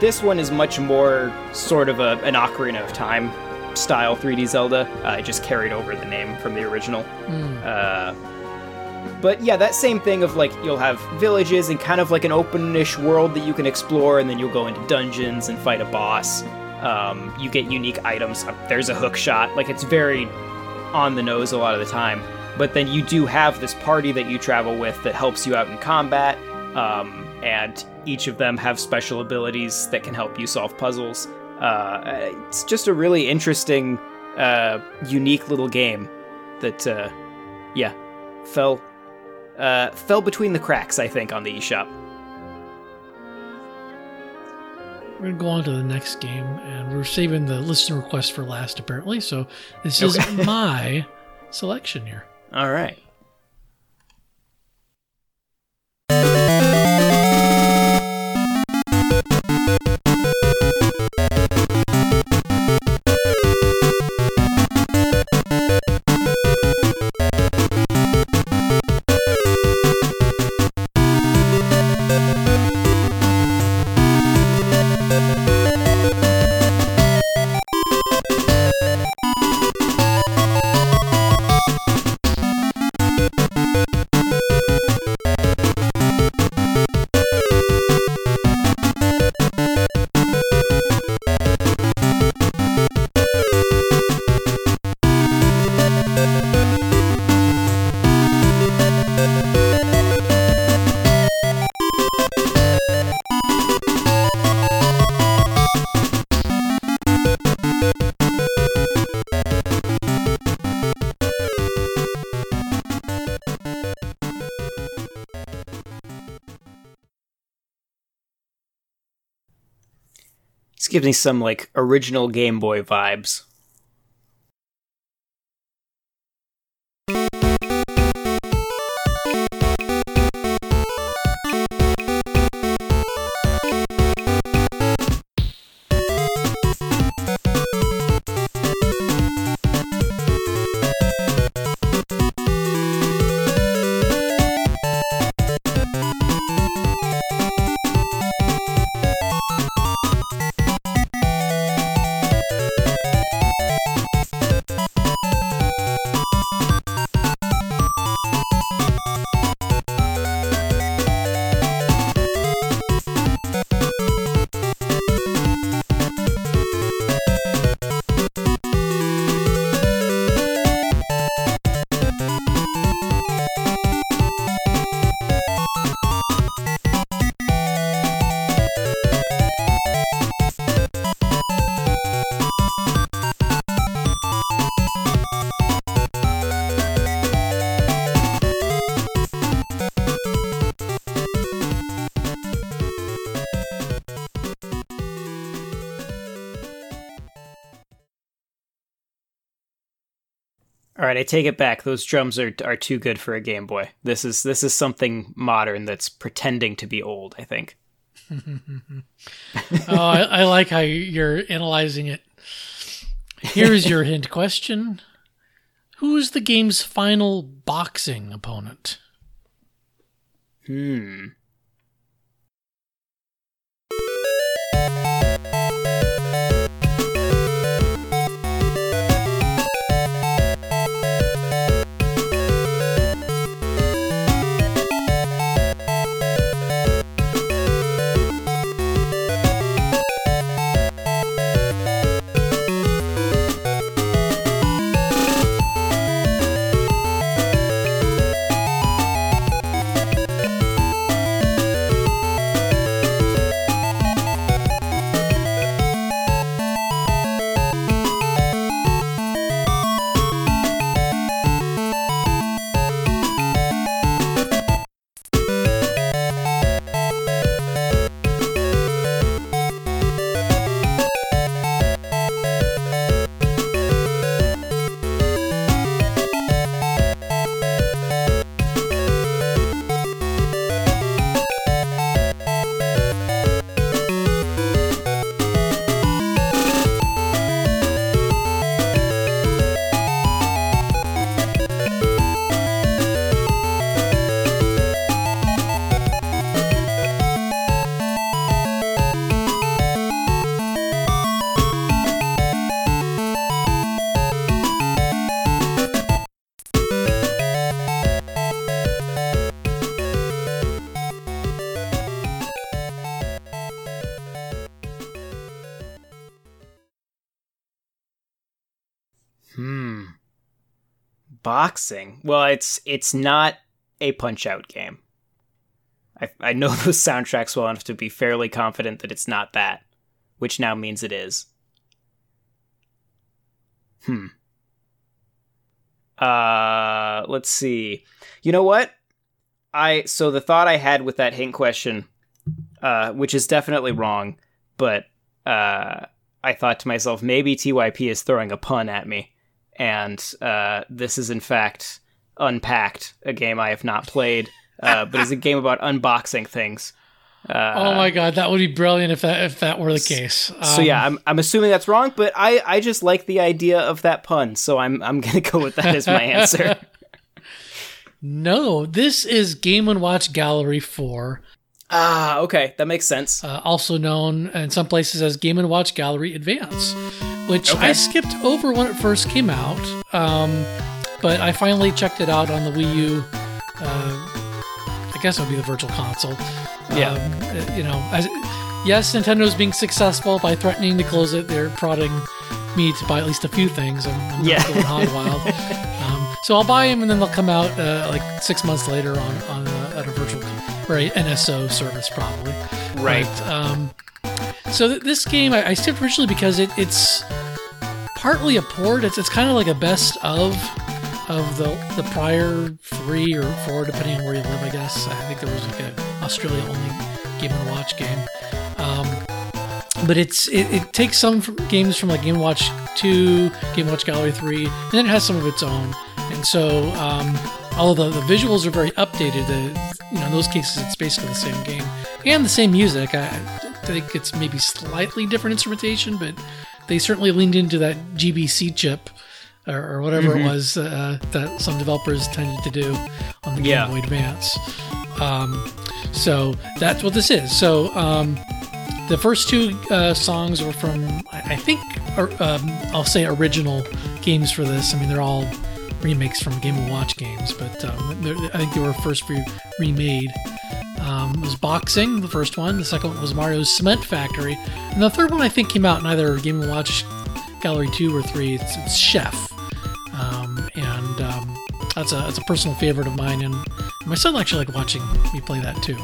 This one is much more sort of a, an Ocarina of Time style three D Zelda. Uh, I just carried over the name from the original. Mm. Uh, but yeah, that same thing of like you'll have villages and kind of like an open-ish world that you can explore, and then you'll go into dungeons and fight a boss. Um, you get unique items. There's a hook shot. Like it's very on the nose a lot of the time. But then you do have this party that you travel with that helps you out in combat. Um, and each of them have special abilities that can help you solve puzzles. Uh, it's just a really interesting, uh, unique little game that, uh, yeah, fell uh, fell between the cracks, I think, on the eShop. We're going to go on to the next game, and we're saving the listener request for last, apparently, so this okay. is my selection here. All right. Gives me some like original Game Boy vibes. All right, I take it back. Those drums are are too good for a Game Boy. This is this is something modern that's pretending to be old, I think. oh, I, I like how you're analyzing it. Here's your hint question. Who's the game's final boxing opponent? Hmm. Boxing. Well, it's it's not a Punch-Out game. I I know those soundtracks well enough to be fairly confident that it's not that, which now means it is. Hmm. Uh, let's see. You know what? I so the thought I had with that hint question, uh, which is definitely wrong, but uh, I thought to myself, maybe T Y P is throwing a pun at me. And uh, this is, in fact, Unpacked, a game I have not played, uh, but it's a game about unboxing things. Uh, oh, my God. That would be brilliant if that if that were the case. Um, so, yeah, I'm I'm assuming that's wrong, but I, I just like the idea of that pun, so I'm I'm going to go with that as my answer. No, this is Game and Watch Gallery four. Ah, okay. That makes sense. Uh, also known in some places as Game and Watch Gallery Advance, which okay. I skipped over when it first came out, um, but I finally checked it out on the Wii U. Uh, I guess it would be the Virtual Console. Yeah. Um, you know, as, yes, Nintendo's being successful by threatening to close it. They're prodding me to buy at least a few things. I'm, I'm yeah. going hog wild. um, so I'll buy them, and then they'll come out uh, like six months later on, on uh, at a virtual Right, N S O service probably. Right. But, um, so th- this game I, I skipped originally because it, it's partly a port. It's it's kind of like a best of of the the prior three or four, depending on where you live. I guess I think there was like an Australia only Game and Watch game. Um, but it's it, it takes some from games from like Game and Watch two, Game and Watch Gallery three, and then it has some of its own. And so um, although the, the visuals are very updated. The, You know, in those cases, it's basically the same game and the same music. I think it's maybe slightly different instrumentation, but they certainly leaned into that G B C chip or, or whatever mm-hmm. it was uh, that some developers tended to do on the yeah. Game Boy Advance. Um, so that's what this is. So um, the first two uh, songs were from, I think, or, um, I'll say original games for this. I mean, they're all remakes from Game and Watch games, but um, I think they were first re- remade. Um, it was Boxing, the first one. The second one was Mario's Cement Factory, and the third one I think came out in either Game and Watch Gallery two or three. It's, it's Chef, um, and um, that's a that's a personal favorite of mine. And my son actually liked watching me play that too,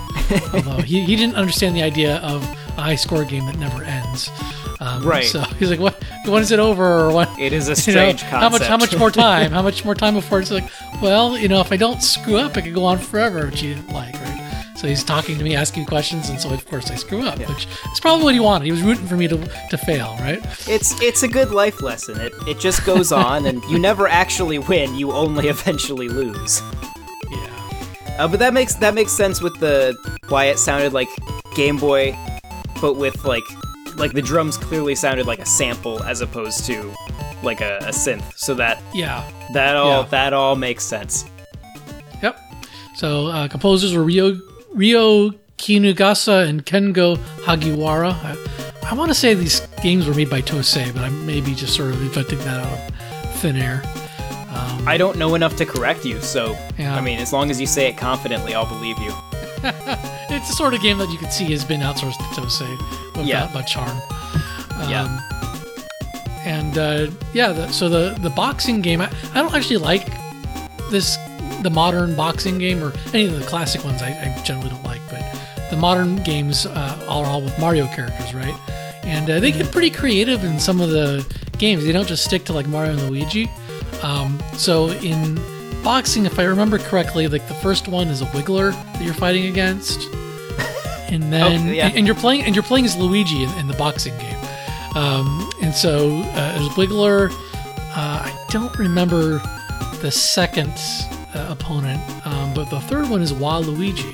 although he, he didn't understand the idea of a high score game that never ends. Um, right. So he's like, "What? When is it over?" Or what? It is a strange you know, concept. How much? How much more time? How much more time before it's like, well, you know, if I don't screw up, it could go on forever, which you like, right? So So he's talking to me, asking questions, and so of course I screw up, yeah. which is probably what he wanted. He was rooting for me to to fail, right? It's it's a good life lesson. It it just goes on, and you never actually win. You only eventually lose. Yeah. Uh, but that makes that makes sense with the why it sounded like Game Boy, but with like like the drums clearly sounded like a sample as opposed to like a, a synth. So that yeah, that all yeah. that all makes sense. Yep. So uh, composers were Ryo Ryo Kinugasa and Kengo Hagiwara. I, I want to say these games were made by Tosei, but I may be just sort of inventing that out of thin air. Um, I don't know enough to correct you, so yeah. I mean, as long as you say it confidently, I'll believe you. It's the sort of game that you can see has been outsourced to Tosei without yeah. much harm. Um, yeah. And uh, yeah, the, so the, the boxing game, I, I don't actually like this the modern boxing game or any of the classic ones I, I generally don't like, but the modern games uh, are all with Mario characters, right? And uh, they get pretty creative in some of the games. They don't just stick to like Mario and Luigi. Um, so in boxing, if I remember correctly, like the first one is a Wiggler that you're fighting against, and then oh, yeah. and, and you're playing and you're playing as Luigi in, in the boxing game. Um, and so uh, as Wiggler, uh, I don't remember the second Uh, opponent, um, but the third one is Waluigi,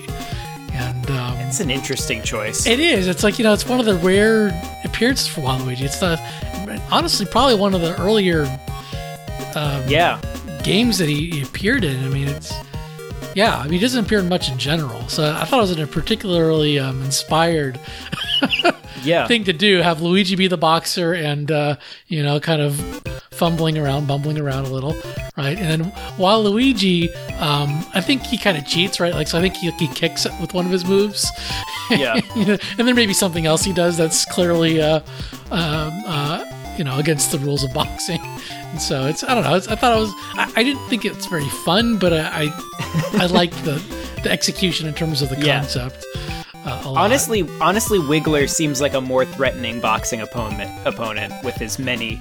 and um, it's an interesting choice. It is. It's like, you know, it's one of the rare appearances for Waluigi. It's the honestly probably one of the earlier um, yeah games that he, he appeared in. I mean, it's yeah. I mean, he doesn't appear much in general, so I thought it was a particularly um, inspired yeah thing to do. Have Luigi be the boxer, and uh, you know, kind of fumbling around, bumbling around a little. Right, and then Waluigi, um, I think he kind of cheats, right? Like, so I think he, he kicks it with one of his moves. Yeah, you know, and there may be something else he does that's clearly, uh, um, uh, you know, against the rules of boxing. And so it's, I don't know. It's, I thought it was, I, I didn't think it's very fun, but I, I, I liked the, the execution in terms of the concept. Yeah. Uh, honestly, honestly, Wiggler seems like a more threatening boxing opponent opponent with his many,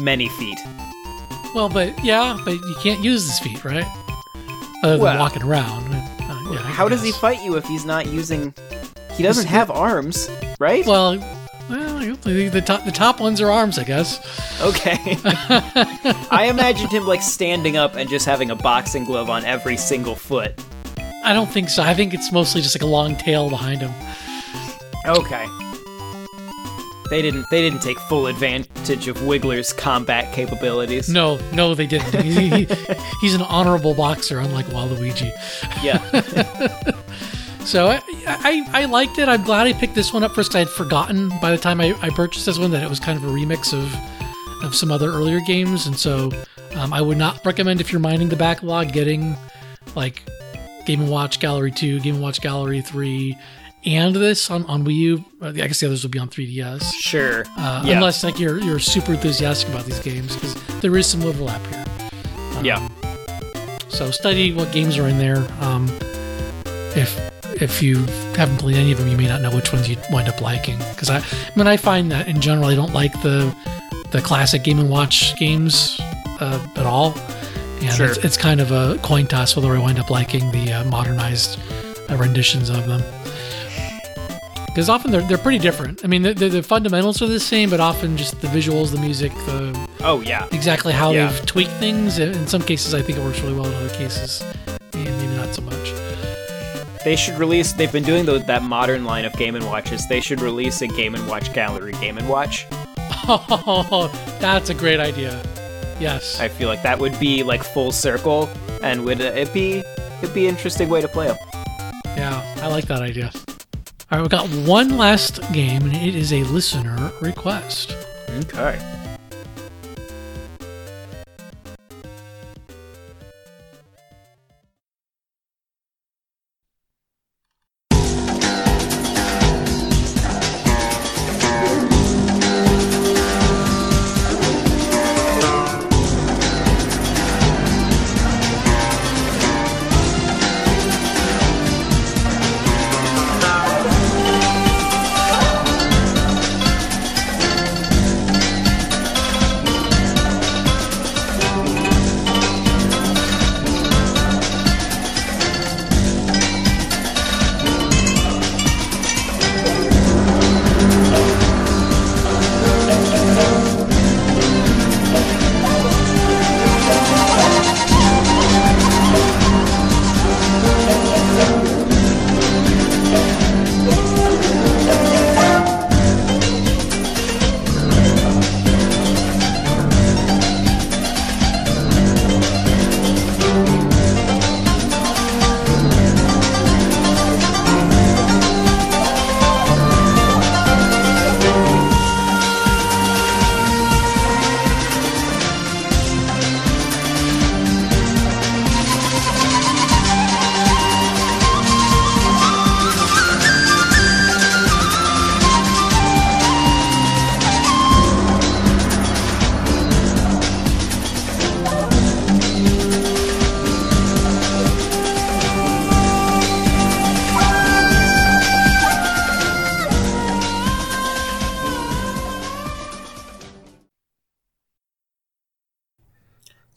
many feet. Well, but yeah, but you can't use his feet, right? Other than well, walking around. Uh, yeah, how does he fight you if he's not using? He doesn't have arms, right? Well, well, the top the top ones are arms, I guess. Okay. I imagined him like standing up and just having a boxing glove on every single foot. I don't think so. I think it's mostly just like a long tail behind him. Okay. They didn't. They didn't take full advantage of Wiggler's combat capabilities. No, no, they didn't. He, he, he's an honorable boxer, unlike Waluigi. Yeah. So I, I, I liked it. I'm glad I picked this one up first. I had forgotten by the time I, I purchased this one that it was kind of a remix of, of some other earlier games, and so um, I would not recommend if you're mining the backlog getting like Game and Watch Gallery two, Game and Watch Gallery three. And this on, on Wii U, I guess the others will be on three D S. Sure. Uh, yeah. Unless like you're you're super enthusiastic about these games, because there is some overlap here. Um, yeah. So study what games are in there. Um, if if you haven't played any of them, you may not know which ones you wind up liking. Because I, I mean, I find that in general, I don't like the the classic Game and Watch games uh, at all. And sure. It's, it's kind of a coin toss whether I wind up liking the uh, modernized uh, renditions of them. Because often they're they're pretty different. I mean, the, the, the fundamentals are the same, but often just the visuals, the music, the oh yeah, exactly how yeah. they've tweaked things. In some cases, I think it works really well. In other cases, and maybe not so much. They should release. They've been doing the, that modern line of Game and Watches. They should release a Game and Watch Gallery Game and Watch. Oh, that's a great idea. Yes, I feel like that would be like full circle, and would uh, it be it'd be an interesting way to play them. Yeah, I like that idea. All right, we've got one last game, and it is a listener request. Okay.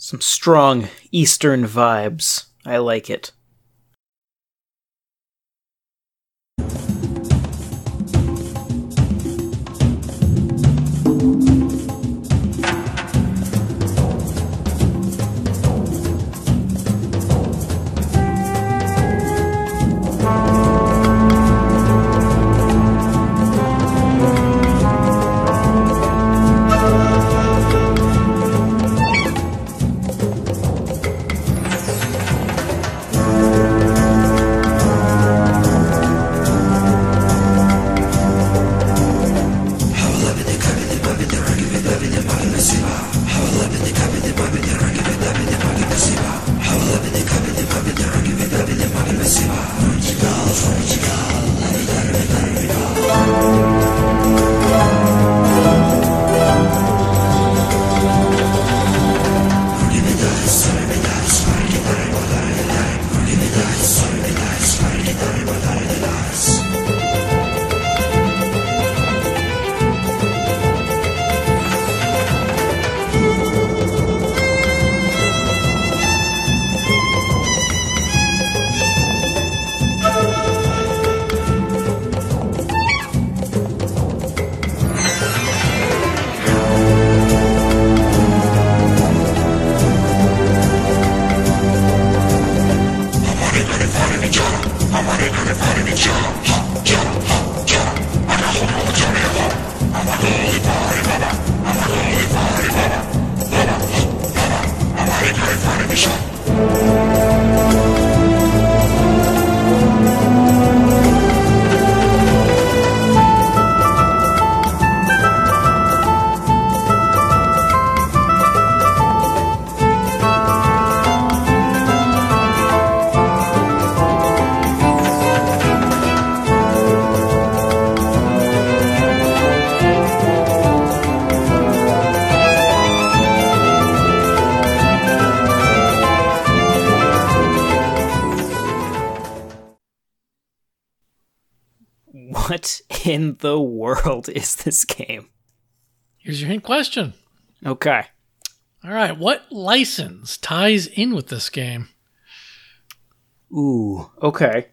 Some strong Eastern vibes. I like it. What in the world is this game? Here's your hint question. Okay. All right. What license ties in with this game? Ooh, okay.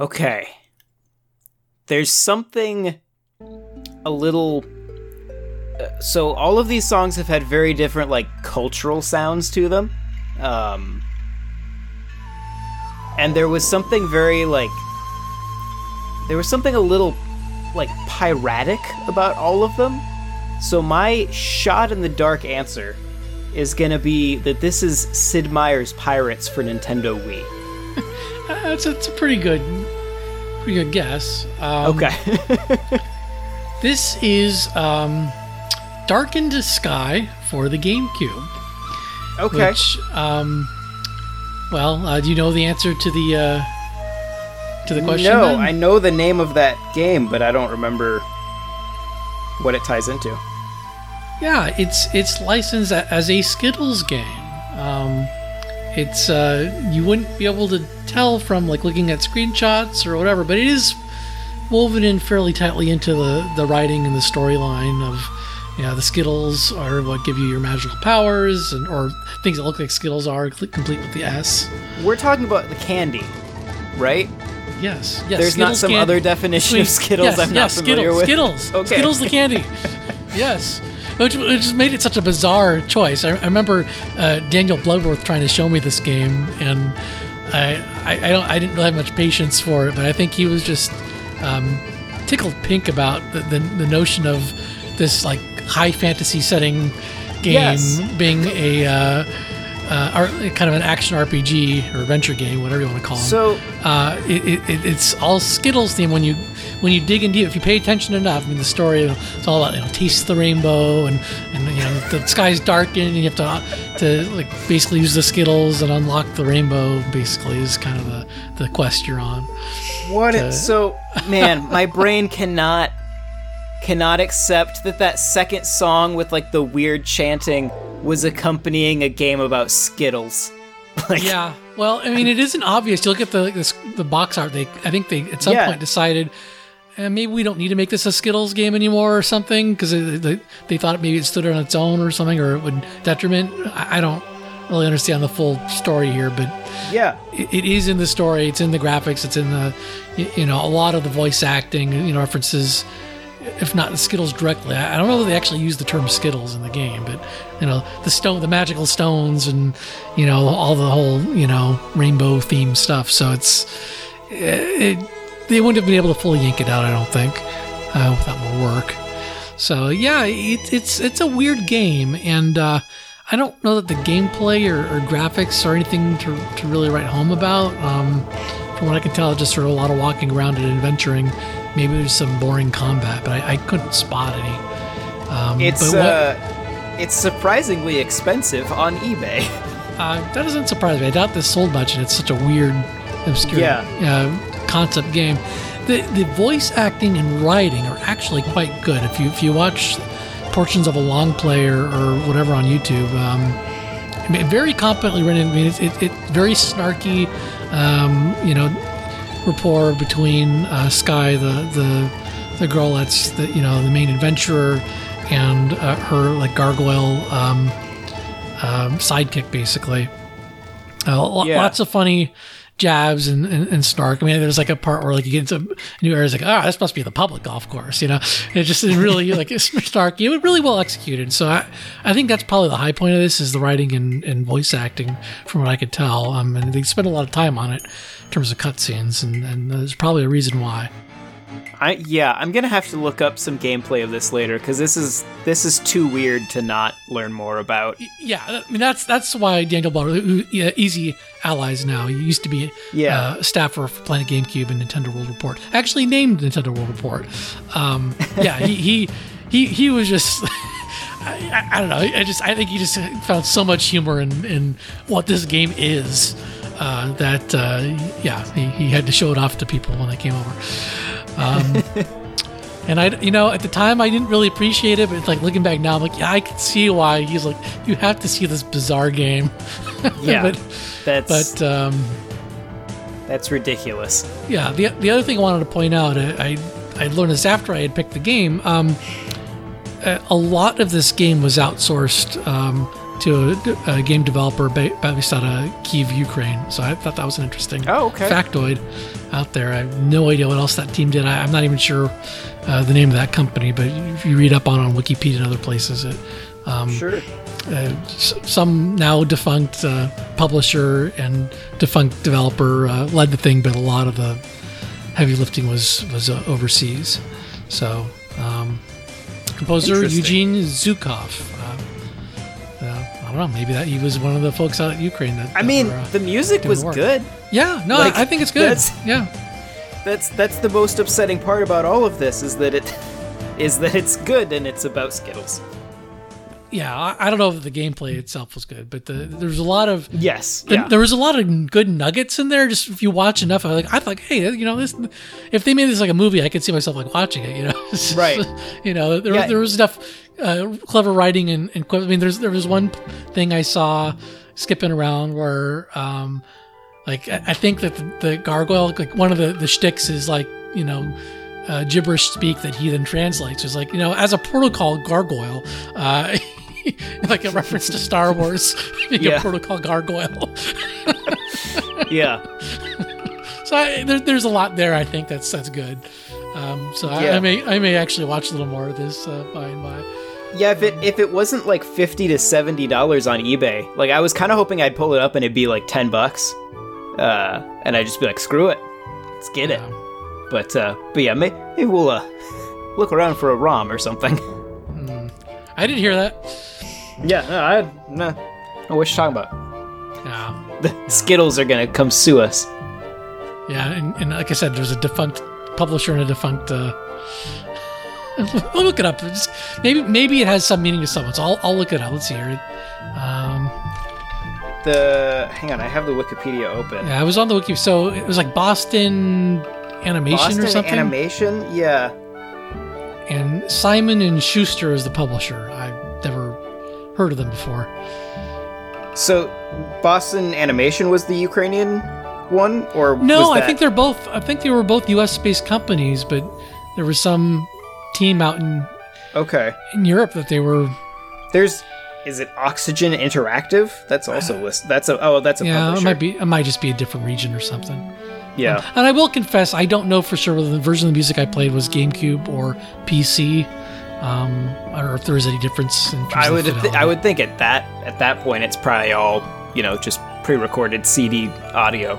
Okay, there's something a little... So all of these songs have had very different, like, cultural sounds to them. Um, and there was something very, like... There was something a little, like, piratic about all of them. So my shot-in-the-dark answer is going to be that this is Sid Meier's Pirates for Nintendo Wii. That's, that's a pretty good, pretty good guess. Um, okay. This is um, Darkened Sky for the GameCube. Okay. Which, um, well, uh, do you know the answer to the uh, to the question? No, then? I know the name of that game, but I don't remember what it ties into. Yeah, it's it's licensed as a Skittles game. Um, it's uh, you wouldn't be able to tell from like looking at screenshots or whatever, but it is woven in fairly tightly into the, the writing and the storyline of, you know, the Skittles are what give you your magical powers, and or things that look like Skittles are complete with the S. We're talking about the candy, right? Yes. Yes. There's Skittles not some candy. Other definition Wait, of Skittles yes, I'm yes, not familiar Skittles, with. Skittles. Okay. Skittles the candy. Yes. Which, which made it such a bizarre choice. I, I remember uh, Daniel Bloodworth trying to show me this game, and I, I, I don't, I didn't really have much patience for it. But I think he was just um, tickled pink about the, the the notion of this like high fantasy setting game yes. being a uh, uh, art, kind of an action R P G or adventure game, whatever you want to call it. So uh, it, it, it's all Skittles theme when you. When you dig in deep, if you pay attention enough, I mean, the story, it's all about, you know, taste the rainbow, and, and you know, the sky's darkened, and you have to, to like, basically use the Skittles and unlock the rainbow, basically, is kind of the, the quest you're on. What? To... It, so, man, my brain cannot, cannot accept that that second song with, like, the weird chanting was accompanying a game about Skittles. Like, yeah. Well, I mean, it isn't obvious. You look at the, the, the box art, they, I think they, at some yeah. point, decided... And maybe we don't need to make this a Skittles game anymore or something, because they, they, they thought maybe it stood on its own or something, or it would detriment. I, I don't really understand the full story here, but yeah, it, it is in the story. It's in the graphics. It's in the, you know, a lot of the voice acting, you know, references, if not the Skittles directly. I, I don't know that they actually use the term Skittles in the game, but you know, the stone, the magical stones, and you know, all the whole, you know, rainbow themed stuff. So it's it. it They wouldn't have been able to fully yank it out, I don't think, uh, without more work. So yeah, it, it's it's a weird game, and uh, I don't know that the gameplay or, or graphics are anything to, to really write home about. Um, from what I can tell, just sort of a lot of walking around and adventuring. Maybe there's some boring combat, but I, I couldn't spot any. Um, it's but uh, what, it's surprisingly expensive on eBay. Uh, that doesn't surprise me. I doubt this sold much, and it's such a weird, obscure. Yeah. Uh, concept game. The the voice acting and writing are actually quite good. If you if you watch portions of a long play or, or whatever on YouTube, um, I mean, very competently written. I mean, it's it, it, very snarky, um, you know, rapport between uh, Sky, the the the girl that's the you know the main adventurer, and uh, her like gargoyle um, um, sidekick basically. Uh, lo- yeah. Lots of funny. Jabs and, and, and snark. I mean, there's like a part where like you get into new areas, like, ah, oh, this must be the public golf course, you know. It just is really like it's snarky. It was really well executed. So I, I think that's probably the high point of this is the writing and, and voice acting, from what I could tell. Um, and they spent a lot of time on it in terms of cutscenes, and, and there's probably a reason why. I yeah, I'm gonna have to look up some gameplay of this later, because this is this is too weird to not learn more about. Yeah, I mean that's that's why Daniel Butler, who, yeah, easy allies now. He used to be yeah. uh, a staffer for Planet GameCube and Nintendo World Report. Actually named Nintendo World Report. Um, yeah, he, he he he was just. I, I don't know. I just I think he just found so much humor in, in what this game is uh, that uh, yeah he, he had to show it off to people when they came over. um, and I, you know, at the time I didn't really appreciate it, but it's like looking back now, I'm like, yeah, I can see why he's like, you have to see this bizarre game. Yeah, but that's but um, that's ridiculous. Yeah. The the other thing I wanted to point out, I I, I learned this after I had picked the game. Um, a lot of this game was outsourced um, to a, a game developer based out of Kyiv, Ukraine. So I thought that was an interesting oh, okay. factoid. Out there, I have no idea what else that team did. I, I'm not even sure uh, the name of that company, but if you read up on on Wikipedia and other places, it um, sure uh, some now defunct uh, publisher and defunct developer uh, led the thing, but a lot of the heavy lifting was was uh, overseas. So, um, composer Eugene Zukov. Uh, uh, I don't don't know. Maybe that he was one of the folks out at Ukraine. That, that I mean, were, uh, the music was work. good. Yeah, no, like, I, I think it's good. That's, yeah, that's that's the most upsetting part about all of this is that it is that it's good and it's about Skittles. Yeah, I, I don't know if the gameplay itself was good, but the, there was a lot of yes, the, yeah. there was a lot of good nuggets in there. Just if you watch enough, I like I like, hey, you know, this if they made this like a movie, I could see myself like watching it. You know, right? You know, there yeah. there was enough uh, clever writing and, and I mean, there's there was one thing I saw skipping around where um, like I, I think that the, the gargoyle, like one of the the shticks is like you know. Uh, gibberish speak that he then translates is like, you know, as a protocol gargoyle, uh, like a reference to Star Wars, being yeah. a protocol gargoyle. yeah. So I, there, there's a lot there. I think that's that's good. Um, so I, yeah. I may I may actually watch a little more of this uh, by and by. Yeah, if it if it wasn't like fifty to seventy dollars on eBay, like I was kind of hoping I'd pull it up and it'd be like ten bucks, uh, and I'd just be like, screw it, let's get yeah. it. But uh, but yeah, maybe we'll uh, look around for a ROM or something. Mm, I didn't hear that. Yeah, no, I no. Oh, what you talking about? No, the no. Skittles are gonna come sue us. Yeah, and, and like I said, there's a defunct publisher and a defunct. Uh... I'll look it up. Just, maybe maybe it has some meaning to someone. So I'll I'll look it up. Let's hear it. Um... The hang on, I have the Wikipedia open. Yeah, I was on the Wikipedia. So it was like Boston. Animation Boston or something? Animation, yeah. And Simon and Schuster is the publisher. I've never heard of them before. So, Boston Animation was the Ukrainian one, or no? Was that... I think they're both. I think they were both U S-based companies, but there was some team out in okay in Europe that they were. There's is it Oxygen Interactive? That's also uh, listed. That's a oh, that's a yeah. Publisher. It might be. It might just be a different region or something. Yeah, um, and I will confess, I don't know for sure whether the version of the music I played was GameCube or P C, um, or if there was any difference. In terms I would, of th- I would think at that at that point, it's probably all you know, just pre-recorded C D audio.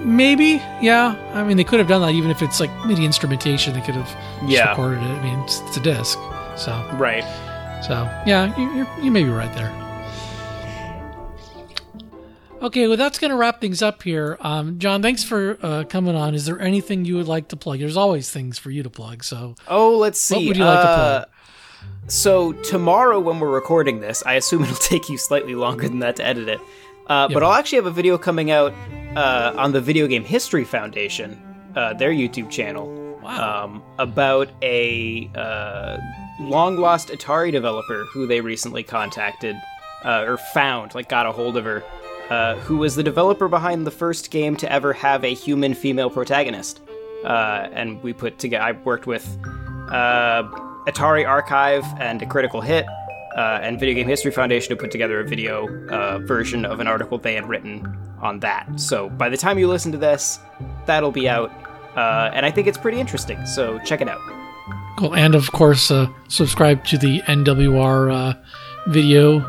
Maybe, yeah. I mean, they could have done that even if it's like MIDI instrumentation. They could have just yeah. recorded it. I mean, it's, it's a disc, so right. So yeah, you you're, you may be right there. Okay, well, that's going to wrap things up here. Um, John, thanks for uh, coming on. Is there anything you would like to plug? There's always things for you to plug. So, oh, let's see. What would you like uh, to plug? So tomorrow when we're recording this, I assume it'll take you slightly longer than that to edit it. Uh, yep. But I'll actually have a video coming out uh, on the Video Game History Foundation, uh, their YouTube channel, wow. um, about a uh, long-lost Atari developer who they recently contacted uh, or found, like got a hold of her. Uh, who was the developer behind the first game to ever have a human female protagonist. Uh, and we put together, I worked with uh, Atari Archive and A Critical Hit uh, and Video Game History Foundation to put together a video uh, version of an article they had written on that. So by the time you listen to this, that'll be out. Uh, and I think it's pretty interesting, so check it out. Cool, and of course, uh, subscribe to the N W R uh, video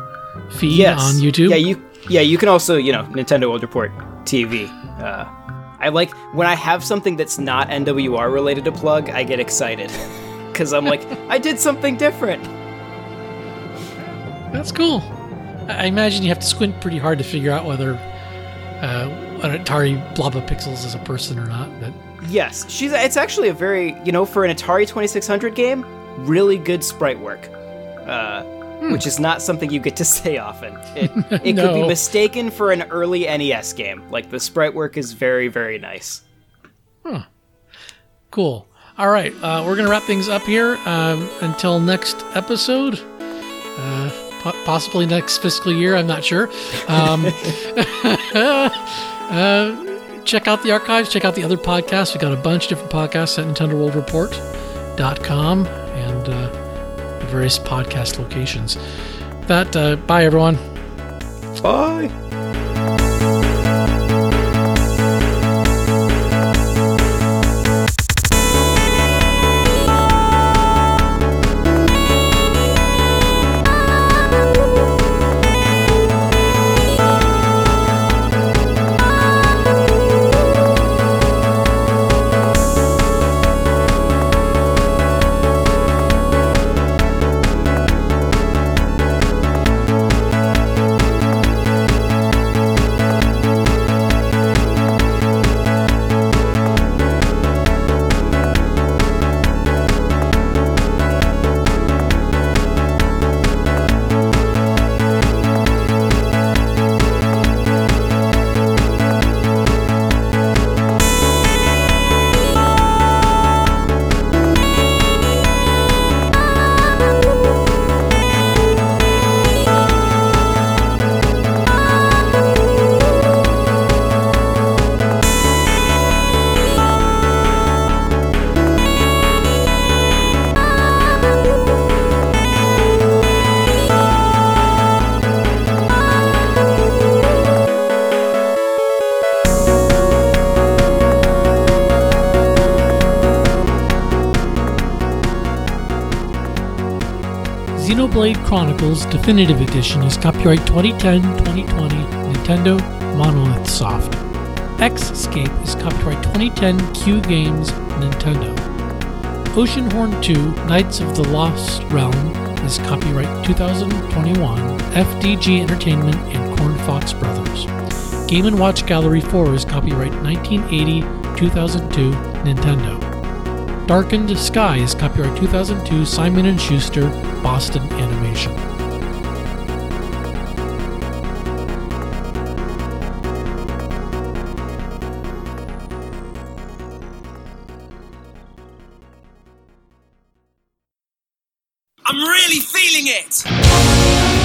feed yes. on YouTube. Yeah, you Yeah, you can also, you know, Nintendo World Report T V. Uh, I like, when I have something that's not N W R related to plug, I get excited. Because I'm like, I did something different. That's cool. I imagine you have to squint pretty hard to figure out whether uh, an Atari blob of pixels is a person or not. But... Yes, she's. It's actually a very, you know, for an Atari twenty-six hundred game, really good sprite work. Uh Which is not something you get to say often. It, it no. could be mistaken for an early N E S game. Like, the sprite work is very, very nice. Huh. Cool. All right. Uh, we're going to wrap things up here. Um, until next episode, uh, po- possibly next fiscal year, I'm not sure. Um, uh, check out the archives. Check out the other podcasts. We've got a bunch of different podcasts at Nintendo World Report dot com. And... Uh, various podcast locations. That, uh, bye everyone. Bye. Xenoblade Chronicles Definitive Edition is copyright twenty ten twenty twenty Nintendo Monolith Soft. Xscape is copyright twenty ten Q Games Nintendo. Oceanhorn two Knights of the Lost Realm is copyright two thousand twenty-one F D G Entertainment and Corn Fox Brothers. Game and Watch Gallery four is copyright nineteen eighty to two thousand two Nintendo. Darkened Sky is copyright two thousand two Simon and Schuster, Boston Animation. I'm really feeling it!